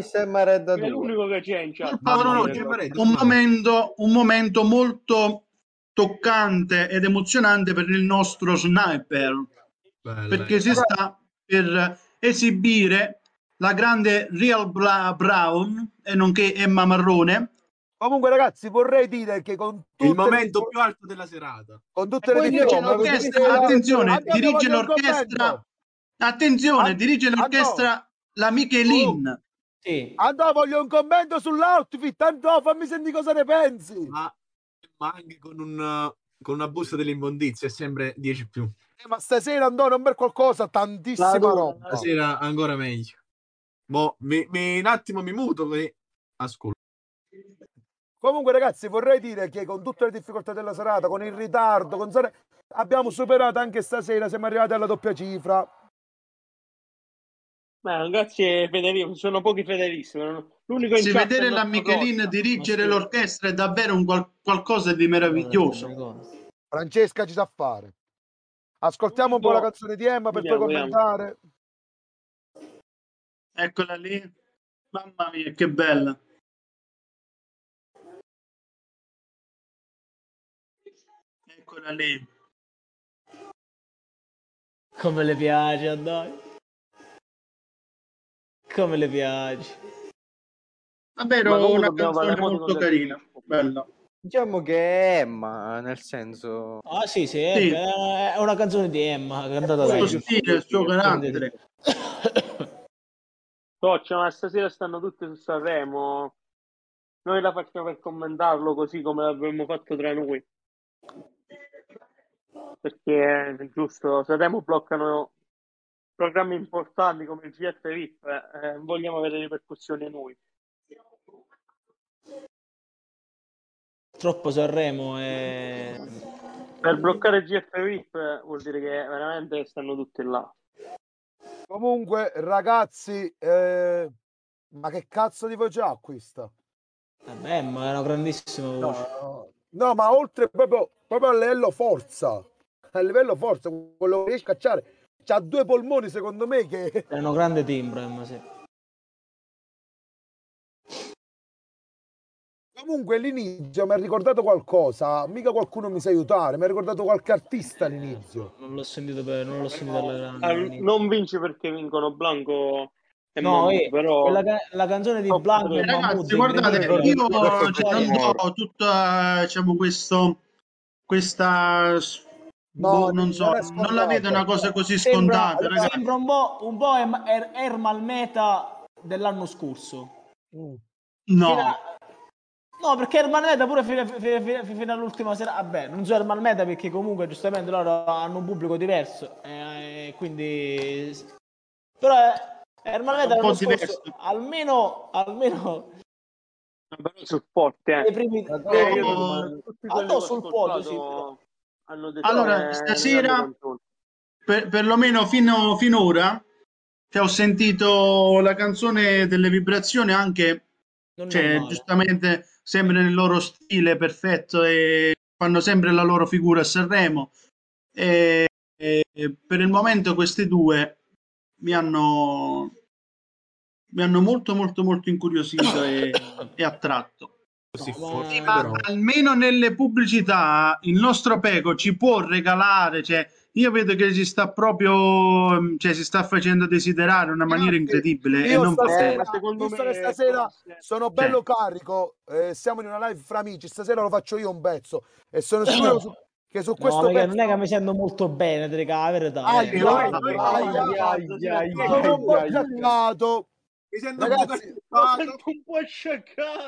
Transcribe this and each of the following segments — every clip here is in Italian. Gemma Red è l'unico che c'è in chat. Un momento molto toccante ed emozionante per il nostro sniper, perché si sta per esibire la grande Real Brown e nonché Emma Marrone. Comunque ragazzi, vorrei dire che con il momento più alto della serata, con tutte le dirige l'orchestra l'amica Lin. Sì. Andò, voglio un commento sull'outfit, andò, fammi sentire cosa ne pensi. Ma anche con una busta dell'immondizia è sempre 10 più. Ma stasera andò non per qualcosa, tantissima roba. Stasera ancora meglio. Boh, un attimo mi muto e ascolto. Comunque ragazzi, vorrei dire che con tutte le difficoltà della serata, con il ritardo, abbiamo superato anche stasera, siamo arrivati alla doppia cifra. Ma grazie Federico, sono pochi fedelissimi. L'unico se vedere la Michelin dirigere l'orchestra è davvero un qualcosa di meraviglioso. Francesca ci sa fare. Ascoltiamo un po' la canzone di Emma per poi commentare. Eccola lì. Mamma mia, che bella. Eccola lì. Come le piace a noi. Come le piace, davvero una canzone molto carina, bella. Diciamo che è Emma, nel senso sì. È una canzone di Emma cantata da stile, il suo carattere. Ma stasera stanno tutti su Sanremo, noi la facciamo per commentarlo così come l'avremmo fatto tra noi, perché è giusto. Sanremo bloccano programmi importanti come il GF VIP, vogliamo avere ripercussioni noi. Troppo Sanremo per bloccare il GF VIP vuol dire che veramente stanno tutti là. Comunque ragazzi, ma che cazzo di voce ha questa? Beh, ma è una grandissima voce. No, ma oltre proprio a livello forza, quello che riesce a cacciare. C'ha due polmoni, secondo me, che è un grande timbro, Emma, sì. Comunque l'inizio mi ha ricordato qualcosa, mica qualcuno mi sa aiutare, mi ha ricordato qualche artista all'inizio. Non l'ho sentito bene, non l'ho sentito bene. Non vince perché vincono Blanco e Mahmood, però la canzone di Blanco e Mahmood. Ragazzi, guardate, io non do tutta, diciamo, questa non la vedo una cosa così scontata. Sembra un po' Ermal Meta dell'anno scorso. No, perché Ermal Meta pure fino all'ultima sera. Vabbè, non so Ermal Meta perché comunque giustamente loro hanno un pubblico diverso. Quindi, però Ermal Meta l'anno scorso almeno sul pot, i primi sul pot, sì. Allora, stasera perlomeno finora ho sentito la canzone delle Vibrazioni, anche giustamente sempre nel loro stile perfetto, e fanno sempre la loro figura a Sanremo, e per il momento queste due mi hanno molto molto molto incuriosito e attratto. Ma almeno nelle pubblicità il nostro Peco ci può regalare, io vedo che si sta proprio si sta facendo desiderare in una maniera incredibile. Io stasera sono bello carico, siamo in una live fra amici, stasera lo faccio io un pezzo e sono sicuro che su questo pezzo non è che mi sento molto bene, te la verità.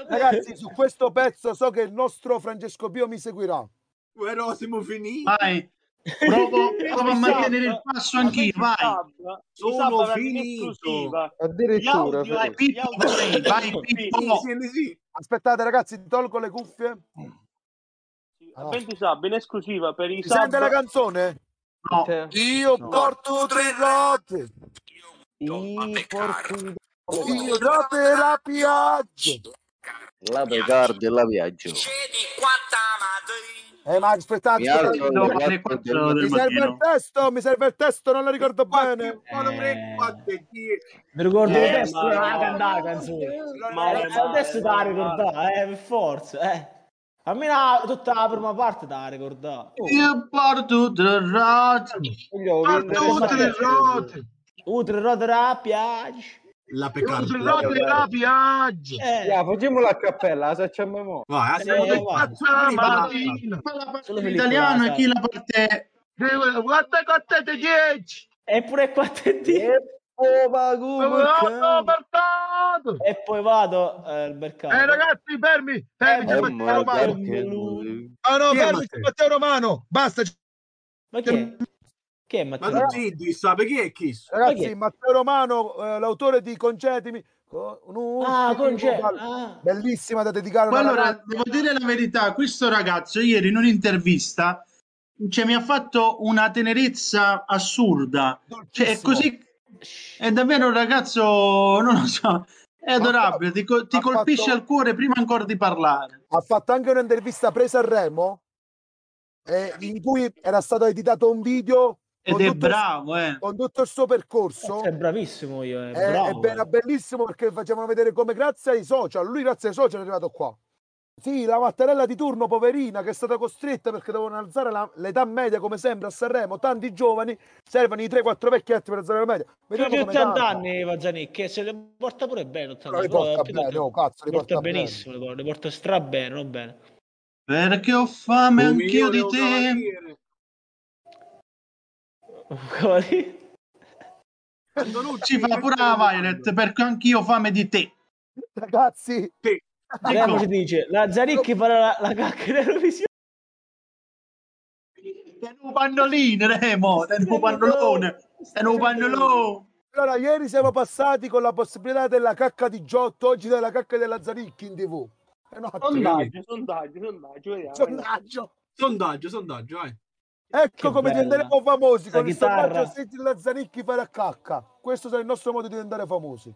Ragazzi, su questo pezzo so che il nostro Francesco Pio mi seguirà. Però siamo finiti. Vai. Provo a mantenere il passo anch'io. Vai. Sono finito. Addirittura. Vai, Pippo. Aspettate, ragazzi, tolgo le cuffie. In esclusiva per i sub. Sente la canzone? No. Io porto 3 rotte. Io porto la terapia, la Becardi e la Viaggio. Ma aspettate, mi serve il testo, non lo ricordo bene. Mi ricordo il testo, una cantata canzone. Ma adesso da ricordare, per forza, almeno tutta la prima parte da ricordare. Io porto tre rotte, piace. La peccata facciamo la cappella, la facciamo l'italiano e chi la parte 4 e 10 eppure 4 e 10. E poi vado al mercato. Ragazzi, fermi Matteo Romano, basta. Ma che Matteo? Ma non ti sa perché è chi? Ragazzi, okay. Matteo Romano, l'autore di Concetimi, bellissima da dedicare. Ma allora, devo dire la verità, questo ragazzo ieri in un'intervista mi ha fatto una tenerezza assurda. È così, è davvero un ragazzo, non lo so, è adorabile, ti colpisce al cuore prima ancora di parlare. Ha fatto anche un'intervista presa a Sanremo, in cui era stato editato un video ed è bravo con tutto il suo percorso. È bravissimo, era bellissimo, perché facevano vedere come grazie ai social, lui grazie ai social è arrivato qua. Sì, la mattarella di turno, poverina, che è stata costretta perché dovevano alzare l'età media, come sempre a Sanremo tanti giovani servono i 3-4 vecchietti per alzare la media. Vediamo 80 anni Iva Zanicchi, se le porta pure bene, 80 anni, le porta benissimo, le porta stra bene, non bene. Perché ho fame anch'io di te. Ci fa pure la Violet, perché anch'io ho fame di te. Ragazzi, ecco. Ci dice la Zanicchi farà la cacca in Eurovisione. È un pannolino, Remo, è un pannolone, è un pannolone. Allora, ieri siamo passati con la possibilità della cacca di Giotto, oggi della cacca della Zanicchi in TV. Sondaggio, vai. Ecco che come diventeremo famosi con il sondaggio. Senti la Zanicchi fare a cacca. Questo sarà il nostro modo di diventare famosi.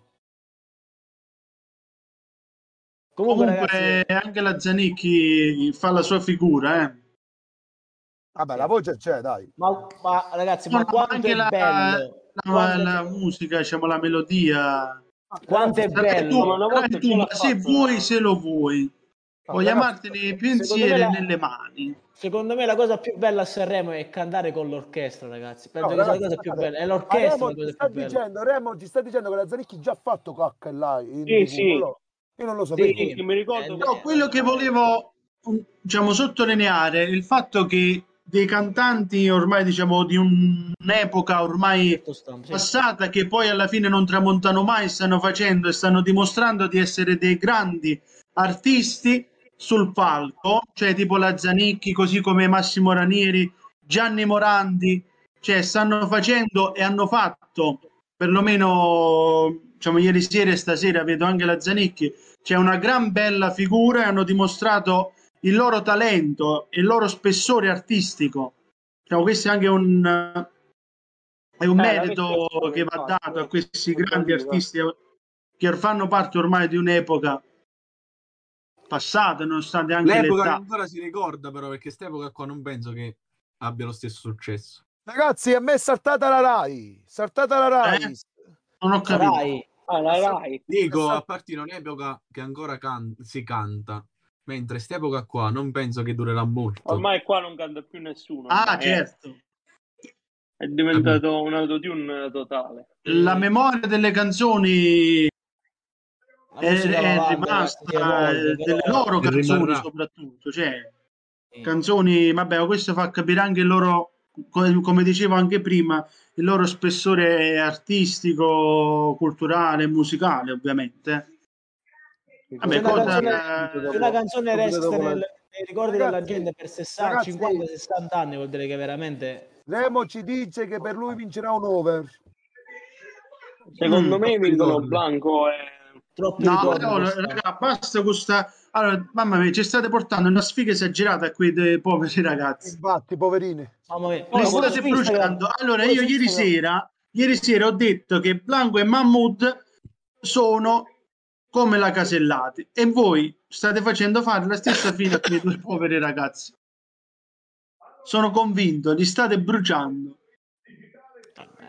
Comunque ragazzi, anche la Zanicchi fa la sua figura, Vabbè, la voce c'è, dai. Ma ragazzi, ma quanto anche è bello. La musica, diciamo la melodia. Quanto è bello, se vuoi, se lo vuoi, voglio amartene i pensieri nelle mani. Secondo me la cosa più bella a Sanremo è cantare con l'orchestra, ragazzi. Penso che sia la cosa più bella. È l'orchestra la cosa più bella. Remo ci sta dicendo che la Zanicchi già ha fatto cacca là. Io non lo sapevo. Mi ricordo. No, quello che volevo sottolineare è il fatto che dei cantanti ormai di un'epoca ormai passata, che poi alla fine non tramontano mai, stanno facendo e stanno dimostrando di essere dei grandi artisti sul palco, tipo la Zanicchi, così come Massimo Ranieri, Gianni Morandi, stanno facendo e hanno fatto, perlomeno ieri sera e stasera vedo anche la Zanicchi, una gran bella figura e hanno dimostrato il loro talento e il loro spessore artistico. Questo è anche un merito che va dato a questi grandi artisti che fanno parte ormai di un'epoca passata, nonostante anche l'epoca ancora si ricorda, però, perché quest'epoca qua non penso che abbia lo stesso successo. Ragazzi, a me è saltata la Rai, non ho capito. La Rai. Dico, a partire un'epoca che ancora si canta. Mentre quest'epoca qua non penso che durerà molto. Ormai qua non canta più nessuno. Certo. È diventato un autotune totale. La memoria delle canzoni è rimasta, delle loro canzoni soprattutto. Canzoni, questo fa capire anche il loro, come dicevo anche prima, il loro spessore artistico, culturale, musicale ovviamente. Una canzone resta nei ricordi della gente per 50-60 anni, vuol dire che veramente. Remo ci dice che per lui vincerà un over. Secondo me vincono Blanco raga, basta questa. Allora, mamma mia, ci state portando una sfiga esagerata a quei poveri ragazzi. Infatti, poverini. Li state bruciando. Allora, io ieri sera ho detto che Blanco e Mahmood sono come la Casellati, e voi state facendo fare la stessa fine a quei due poveri ragazzi. sono convinto, li state bruciando.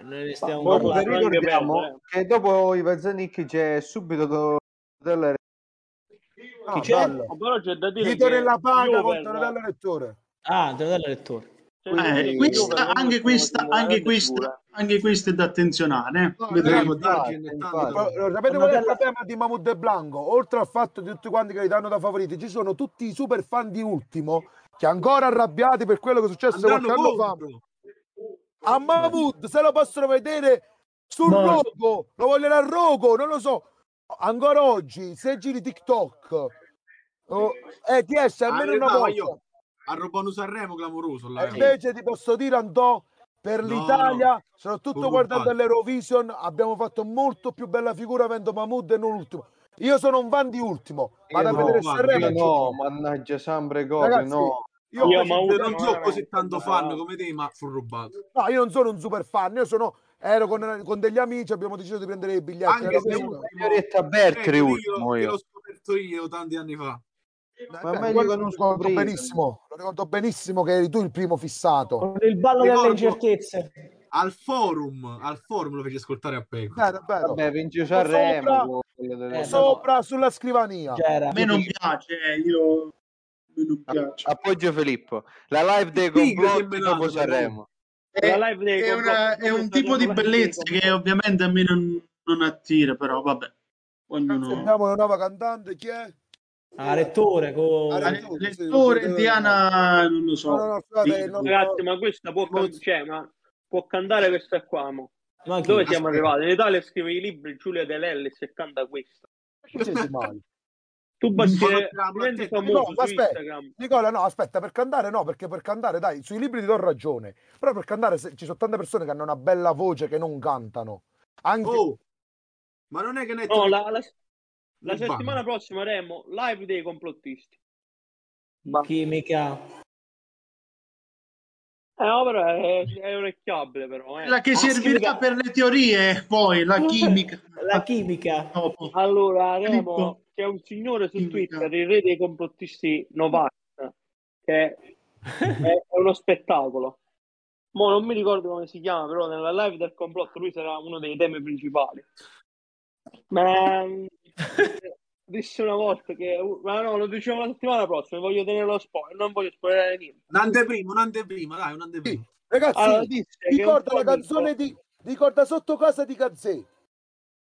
Noi stiamo ricordiamo che dopo Iva Zanicchi c'è subito Della Rettore. No, c'è? Però c'è da dire che la paga contro Della Rettore. Ah, Della Rettore. Anche questa è da attenzionare. Vedremo. Sapete qual è il problema di Mahmood e Blanco? Oltre al fatto di tutti quanti che li danno da favoriti, ci sono tutti i super fan di Ultimo che ancora arrabbiati per quello che è successo qualche anno fa. A Mahmood se lo possono vedere sul rogo, lo vogliono al rogo, non lo so. Ancora oggi, se giri TikTok ti esce almeno una volta. Ha rubato Sanremo clamoroso là. Invece ti posso dire, andò per l'Italia, soprattutto guardando l'Eurovision, abbiamo fatto molto più bella figura avendo Mahmood e non Ultimo. Io sono un fan di Ultimo, vado a vedere Sanremo. No, mannaggia sempre cose, ragazzi, no. Io non sono così tanto fan come te, ma fu rubato. No, io non sono un super fan, io sono... Ero con degli amici, abbiamo deciso di prendere i biglietti. Anche se Ultimo, Bertri, Ultimo io l'ho scoperto io tanti anni fa. Ma a me lo ricordo benissimo che eri tu il primo fissato. Con il ballo delle incertezze. Al forum lo feci ascoltare a Pecora. Vabbè, vince Sanremo sopra sulla scrivania. A me non piace, io non piace. Appoggio Filippo. La live dei complotti dopo Sanremo. È un tipo di bellezza che ovviamente a me non attira, però vabbè. Ognuno. Andiamo alla nuova cantante, chi è? La Rettore con Rettore Diana, non lo so. Ragazzi, ma questa può cantare questa qua, mo. Ma dove siamo arrivati? In Italia scrive i libri Giulia De Lellis e canta questa. Tu diventi famoso su Instagram. Nicola, no, aspetta, per cantare no, perché per cantare, dai, sui libri ti do ragione. Però per cantare ci sono tante persone che hanno una bella voce che non cantano. Anche ma non è che ne la settimana prossima avremo live dei complottisti. Chimica. No, però è orecchiabile, però. La che servirà per le teorie, poi, la chimica. La chimica. Allora, Remo, c'è un signore su Twitter, il re dei complottisti Novak, che è uno spettacolo. Mo non mi ricordo come si chiama, però nella live del complotto lui sarà uno dei temi principali. Ma... disse una volta che lo diciamo la settimana prossima, voglio tenere lo spoiler, non voglio spoilerare niente. Un'anteprima. Sì, ragazzi, allora, ricorda la canzone ricorda Sotto Casa di Gazzè.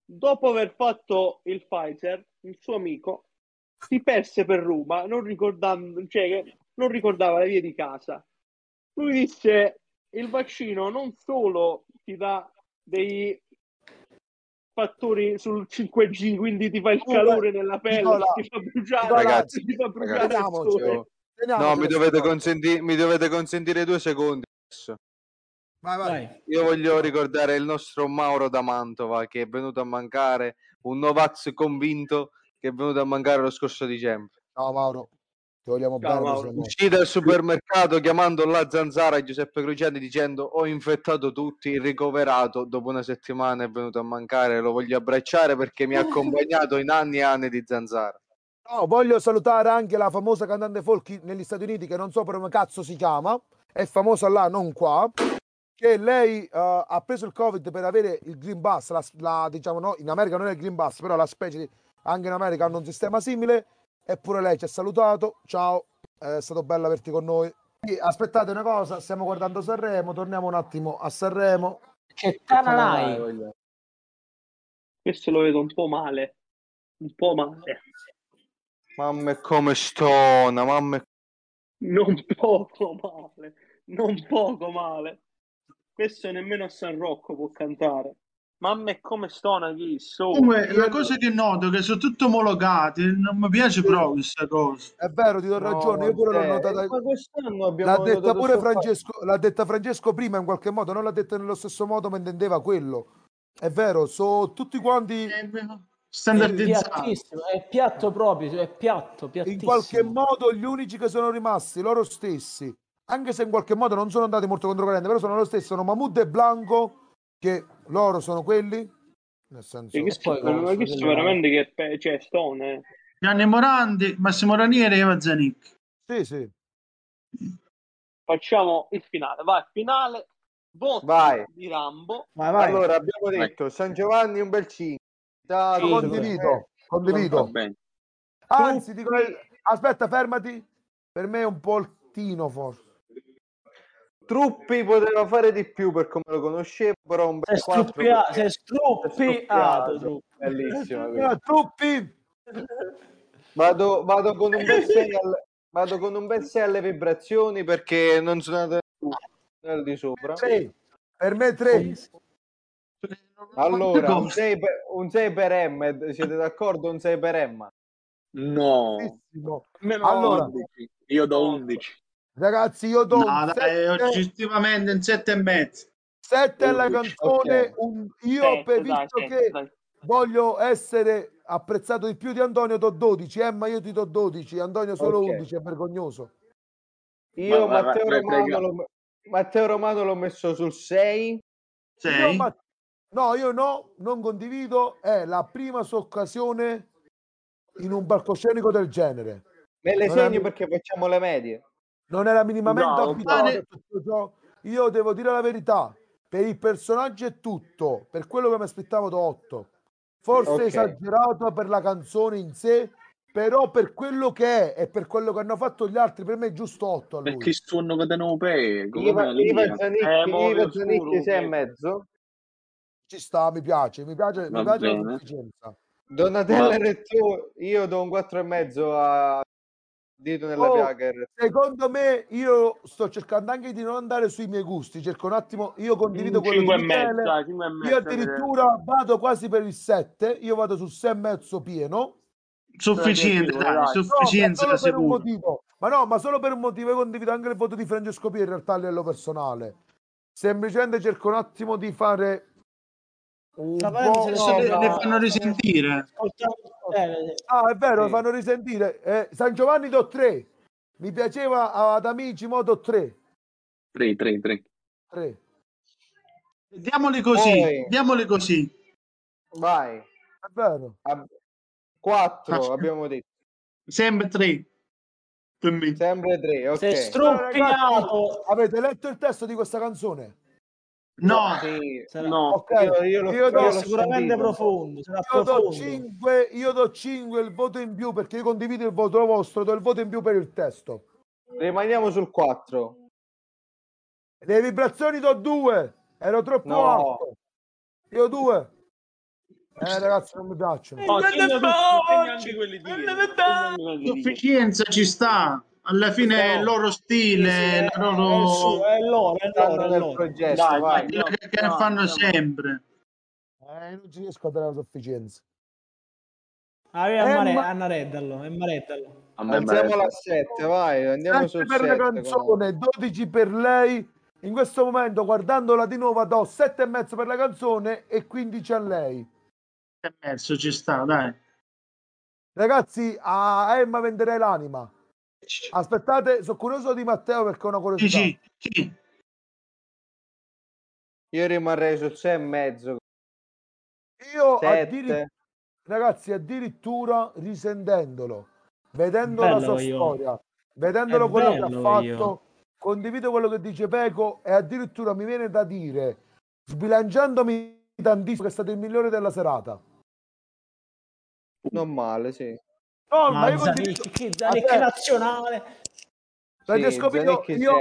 Dopo aver fatto il Pfizer, il suo amico si perse per Roma, non ricordava le vie di casa. Lui disse: il vaccino non solo ti dà dei fattori sul 5G, quindi ti fa il calore nella pelle, ti fa bruciare, ragazzi, ti fa bruciare. Mi dovete consentire 2 secondi adesso. Vai. Io voglio ricordare il nostro Mauro da Mantova, che è venuto a mancare, un Novax convinto che è venuto a mancare lo scorso dicembre. No, Mauro, ti vogliamo bene. Uscì dal supermercato chiamando la Zanzara e Giuseppe Cruciani dicendo: ho infettato tutti, ricoverato, dopo una settimana è venuto a mancare. Lo voglio abbracciare perché mi ha accompagnato in anni e anni di Zanzara. No, voglio salutare anche la famosa cantante folk negli Stati Uniti, che non so per come cazzo si chiama, è famosa là, non qua, che lei ha preso il Covid per avere il Green Pass, diciamo, no, in America non è il Green Pass, però la specie anche in America hanno un sistema simile. Eppure lei ci ha salutato, ciao, è stato bello averti con noi. Aspettate una cosa, stiamo guardando Sanremo, torniamo un attimo a Sanremo. Che tanalai! Questo lo vedo un po' male. Mamma come stona, non poco male. Questo nemmeno a San Rocco può cantare. Mamma è come stona chi sono. Comunque, la cosa che noto è che sono tutto omologati, non mi piace proprio questa cosa. È vero, ti do ragione, io pure l'ho notata. Ma quest'anno l'ha detta pure Francesco, l'ha detta Francesco prima in qualche modo, non l'ha detta nello stesso modo, ma intendeva quello. È vero, sono tutti quanti standardizzati. È piatto proprio, è piatto, piattissimo. In qualche modo gli unici che sono rimasti loro stessi, anche se in qualche modo non sono andati molto controcorrente, però sono lo stesso, sono Mahmood e Blanco, che loro sono quelli, nel senso questo veramente che c'è stone. Gianni Morandi, Massimo Ranieri e Iva Zanicchi. Sì. Facciamo il finale, vai, finale, voto di Rambo. Vai. Allora, abbiamo detto San Giovanni un bel 5. Condivido. Anzi, dico, aspetta, fermati. Per me è un poltino forse. Truppi poteva fare di più per come lo conoscevo, però un bel 4. Sei struppiato. Bellissimo. Truppi. Vado con un bel 6 al... Vado con un bel 6 alle vibrazioni perché non sono andato di sopra. Per me 3. Allora, un 6 per Emma, siete d'accordo? Un 6 per Emma? No. Allora, 11. Io do 11. Ragazzi, io do oggettivamente un 7,5. 7 alla canzone. Okay. Io per visto che voglio essere... apprezzato di più di Antonio, do 12. Emma, io ti do 12. Antonio solo 11, è vergognoso. Io Matteo Romano l'ho messo sul 6. Non condivido. È la prima sua occasione in un palcoscenico del genere. Me le segno perché facciamo le medie. Non era minimamente abituale. Io devo dire la verità. Per il personaggio è tutto. Per quello che mi aspettavo do 8. Forse esagerato per la canzone in sé, però per quello che è e per quello che hanno fatto gli altri, per me è giusto 8 a lui. Perché sono Iva Zanicchi 6,5. Ci sta, mi piace la sufficienza. Della Rettore, io do un 4,5 a dito nella piaga. Secondo me, io sto cercando anche di non andare sui miei gusti, cerco un attimo, io condivido quello di Michele, io addirittura vado quasi per il 7, io vado sul 6,5 pieno. Sufficienza da sicuro. Ma solo per un motivo, io condivido anche il voto di Francesco P in realtà a livello personale. Semplicemente cerco un attimo di fare le fanno risentire. È vero, fanno risentire. San Giovanni do 3. Mi piaceva ad amici, mo do 3. Diamoli così. Vai. È vero. 4 abbiamo detto. Sempre 3. Sempre 3, ok. Sei struppiato. Avete letto il testo di questa canzone? No. Okay. Io do sicuramente profondo. Io do 5 il voto in più perché io condivido il voto vostro, do il voto in più per il testo. Rimaniamo sul 4. Le vibrazioni do 2, ero troppo alto. Io 2. Ragazzi, non mi piacciono. Sufficienza ci sta. Alla fine è il loro stile, è il loro progetto. Fanno sempre. Non ci riesco a dare la sufficienza. Andiamo alla 7, vai. Andiamo sul 7. Per la canzone, 12 per lei. In questo momento, guardandola di nuovo, do 7,5 per la canzone e 15 a lei. 7,5 ci sta, dai. Ragazzi, a Emma venderei l'anima. Aspettate, sono curioso di Matteo perché ho una curiosità. Sì. Io rimarrei sul 6,5. Ragazzi, addirittura risentendolo, vedendo bello la sua storia, vedendolo quello che ha fatto, condivido quello che dice Peco e addirittura mi viene da dire, sbilanciandomi tantissimo, che è stato il migliore della serata. Non male, sì. No, ma io Zanicchi nazionale. Io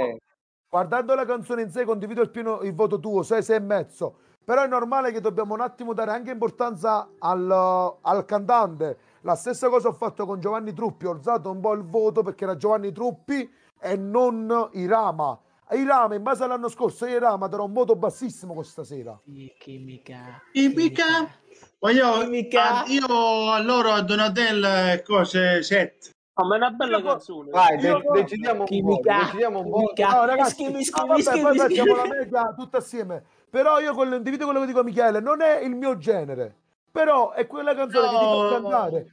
guardando la canzone in sé condivido il voto tuo, 6,5. Però è normale che dobbiamo un attimo dare anche importanza al cantante. La stessa cosa ho fatto con Giovanni Truppi, ho alzato un po' il voto perché era Giovanni Truppi e non Irama. Irama, in base all'anno scorso, Irama darà un voto bassissimo questa sera. Chimica. Io allora a Donatella cose 7. Ma è una bella canzone. Vai, decidiamo un po'. No, ragazzi, poi facciamo la media tutta assieme. Però io condivido quello che dico Michele, non è il mio genere. Però è quella canzone che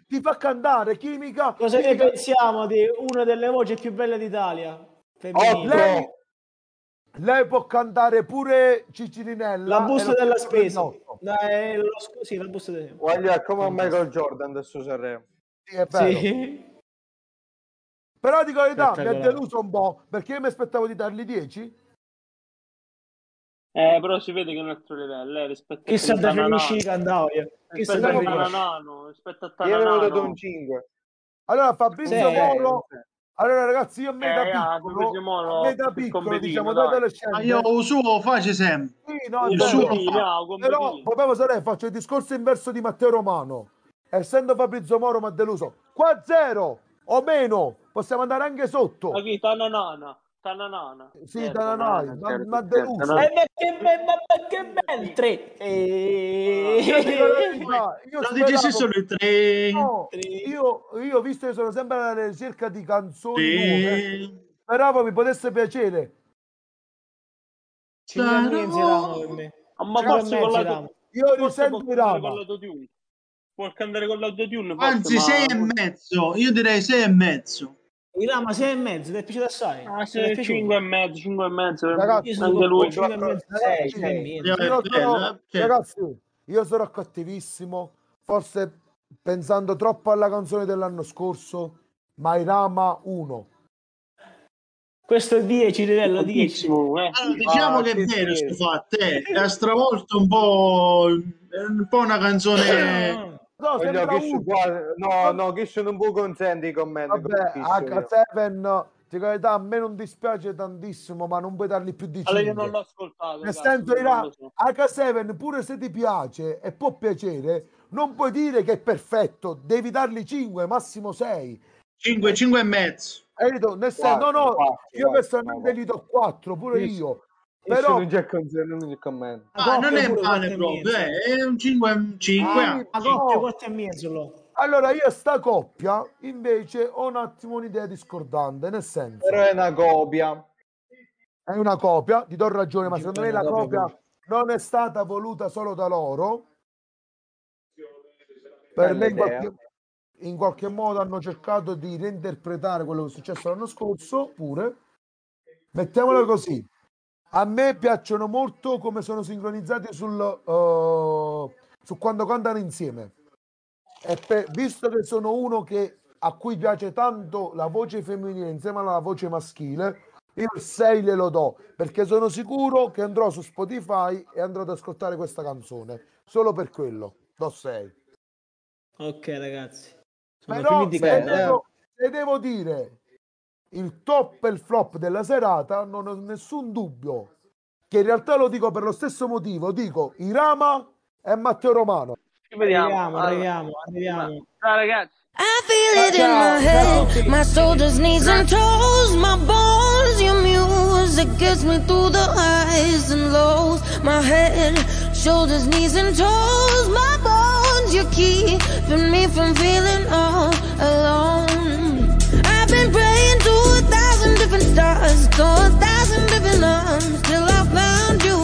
ti fa cantare, Chimica. Cosa ne pensiamo di una delle voci più belle d'Italia? Lei può cantare pure Cicirinella. La busta della spesa. La busta della spesa. Guarda come Michael Jordan adesso Sanremo. Sì, è vero. Sì. Però dico la verità, mi ha deluso un po', perché io mi aspettavo di dargli 10. Però si vede che è un altro livello, rispetto a... Chissà da Felici che andavo io. Rispetto a Tananano, rispetto a Tananano. Io avevo dato un 5. Allora Fabrizio Moro... Allora ragazzi, io da piccolo, diciamo da adolescente. Ma io il suo faccio sempre. Sì, no, il suo fa. Però potevo sapere, faccio il discorso inverso di Matteo Romano. Essendo Fabrizio Moro mi ha deluso. Qua 0 o meno, possiamo andare anche sotto. Ma chi? Tananana. Sì, Tananana, ma deluso. Ma che bel 3. Io lo dici solo il 3. No, io visto che sono sempre alla ricerca di canzoni nuove, speravo mi potesse piacere. Ma forse con la... Io risento Irama. Può andare con l'autotune. Anzi, 6,5. Io direi 6,5. Irama 6,5, ti è piaciuto assai? Ah, 5,5. Ragazzi, anche lui. 6,5. Ragazzi, io sono cattivissimo, forse pensando troppo alla canzone dell'anno scorso, ma Irama 1. Questo è 10, livello 10. Allora, diciamo che è vero sto fatto, ha stravolto un po' una canzone... No, Kishu non può consentire i commenti. H7, a me non dispiace tantissimo, ma non puoi dargli più di 5. Allora io non l'ho ascoltato. Nel senso, H7, pure se ti piace e può piacere, non puoi dire che è perfetto, devi dargli 5, massimo 6. 5,5. Nel senso, io personalmente gli do 4, pure io. Però non c'è commento. Non è male proprio, è un 5. Allora io sta coppia invece ho un attimo un'idea discordante, nel senso. Però è una copia. È una copia, ti do ragione, ma secondo me la copia non è stata voluta solo da loro. Per me in qualche modo hanno cercato di reinterpretare quello che è successo l'anno scorso, pure. Mettiamolo così. A me piacciono molto come sono sincronizzati su quando cantano insieme. E visto che sono uno a cui piace tanto la voce femminile insieme alla voce maschile, io il 6 glielo do, perché sono sicuro che andrò su Spotify e andrò ad ascoltare questa canzone. Solo per quello, do 6. Ok ragazzi. Però se devo dire... il top e il flop della serata, non ho nessun dubbio che in realtà lo dico per lo stesso motivo, dico Irama e Matteo Romano. Arriviamo. Ciao ragazzi. I feel it in my head, my shoulders, knees and toes, my bones, your music gets me through the highs and lows, my head, shoulders, knees and toes, my bones, you're keeping me from feeling all alone. I've been praying to 1,000 different stars, to 1,000 different arms, till I found you.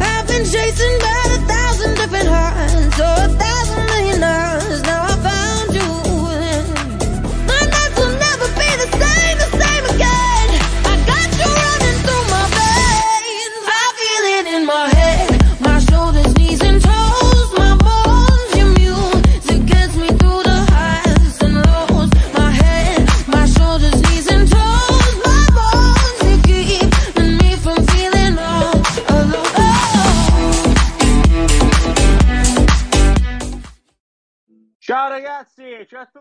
I've been chasing by 1,000 different hearts, to 1,000 million hours, now I found you. My nights will never be the same again. I got you running through my veins. I feel it in my head, my shoulders, knees and toes, my bones, your music gets me through the highs and lows. Ciao ragazzi, ciao a tutti.